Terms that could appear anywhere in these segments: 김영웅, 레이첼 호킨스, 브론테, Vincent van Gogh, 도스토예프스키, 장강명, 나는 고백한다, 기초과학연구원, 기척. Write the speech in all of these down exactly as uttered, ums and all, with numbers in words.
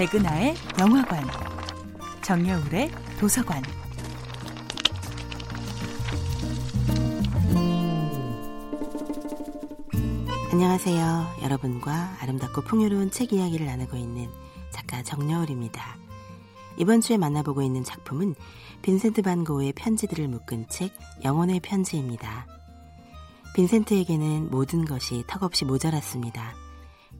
백은하의 영화관, 정여울의 도서관. 안녕하세요. 여러분과 아름답고 풍요로운 책 이야기를 나누고 있는 작가 정여울입니다. 이번 주에 만나보고 있는 작품은 빈센트 반 고흐의 편지들을 묶은 책 영혼의 편지입니다. 빈센트에게는 모든 것이 턱없이 모자랐습니다.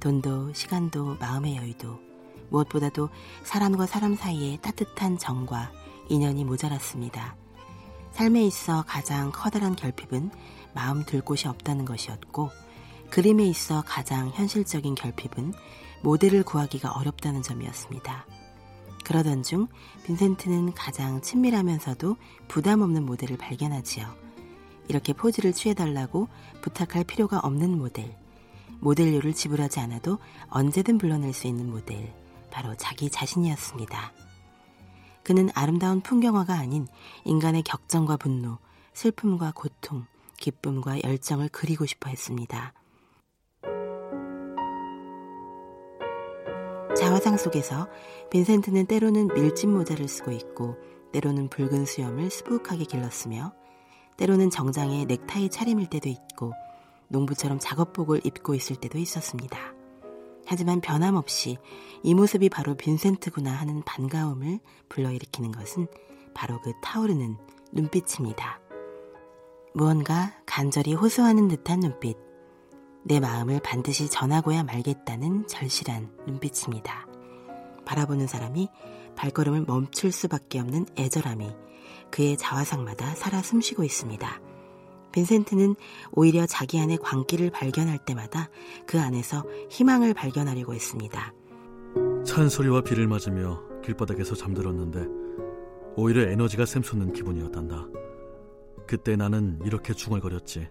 돈도 시간도 마음의 여유도, 무엇보다도 사람과 사람 사이의 따뜻한 정과 인연이 모자랐습니다. 삶에 있어 가장 커다란 결핍은 마음 둘 곳이 없다는 것이었고, 그림에 있어 가장 현실적인 결핍은 모델을 구하기가 어렵다는 점이었습니다. 그러던 중 빈센트는 가장 친밀하면서도 부담 없는 모델을 발견하지요. 이렇게 포즈를 취해달라고 부탁할 필요가 없는 모델, 모델료를 지불하지 않아도 언제든 불러낼 수 있는 모델, 바로 자기 자신이었습니다. 그는 아름다운 풍경화가 아닌 인간의 격정과 분노, 슬픔과 고통, 기쁨과 열정을 그리고 싶어 했습니다. 자화상 속에서 빈센트는 때로는 밀짚 모자를 쓰고 있고, 때로는 붉은 수염을 수북하게 길렀으며, 때로는 정장에 넥타이 차림일 때도 있고, 농부처럼 작업복을 입고 있을 때도 있었습니다. 하지만 변함없이 이 모습이 바로 빈센트구나 하는 반가움을 불러일으키는 것은 바로 그 타오르는 눈빛입니다. 무언가 간절히 호소하는 듯한 눈빛, 내 마음을 반드시 전하고야 말겠다는 절실한 눈빛입니다. 바라보는 사람이 발걸음을 멈출 수밖에 없는 애절함이 그의 자화상마다 살아 숨쉬고 있습니다. 빈센트는 오히려 자기 안의 광기를 발견할 때마다 그 안에서 희망을 발견하려고 했습니다. 찬소리와 비를 맞으며 길바닥에서 잠들었는데 오히려 에너지가 샘솟는 기분이었단다. 그때 나는 이렇게 중얼거렸지.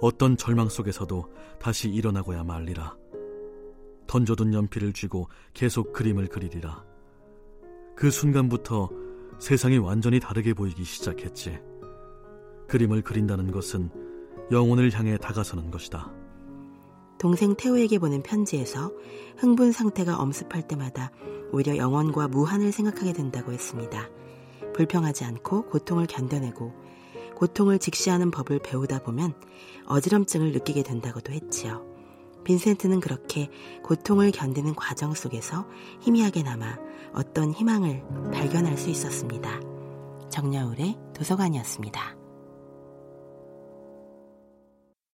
어떤 절망 속에서도 다시 일어나고야 말리라. 던져둔 연필을 쥐고 계속 그림을 그리리라. 그 순간부터 세상이 완전히 다르게 보이기 시작했지. 그림을 그린다는 것은 영혼을 향해 다가서는 것이다. 동생 태호에게 보낸 편지에서 흥분 상태가 엄습할 때마다 오히려 영원과 무한을 생각하게 된다고 했습니다. 불평하지 않고 고통을 견뎌내고, 고통을 직시하는 법을 배우다 보면 어지럼증을 느끼게 된다고도 했지요. 빈센트는 그렇게 고통을 견디는 과정 속에서 희미하게나마 어떤 희망을 발견할 수 있었습니다. 정여울의 도서관이었습니다.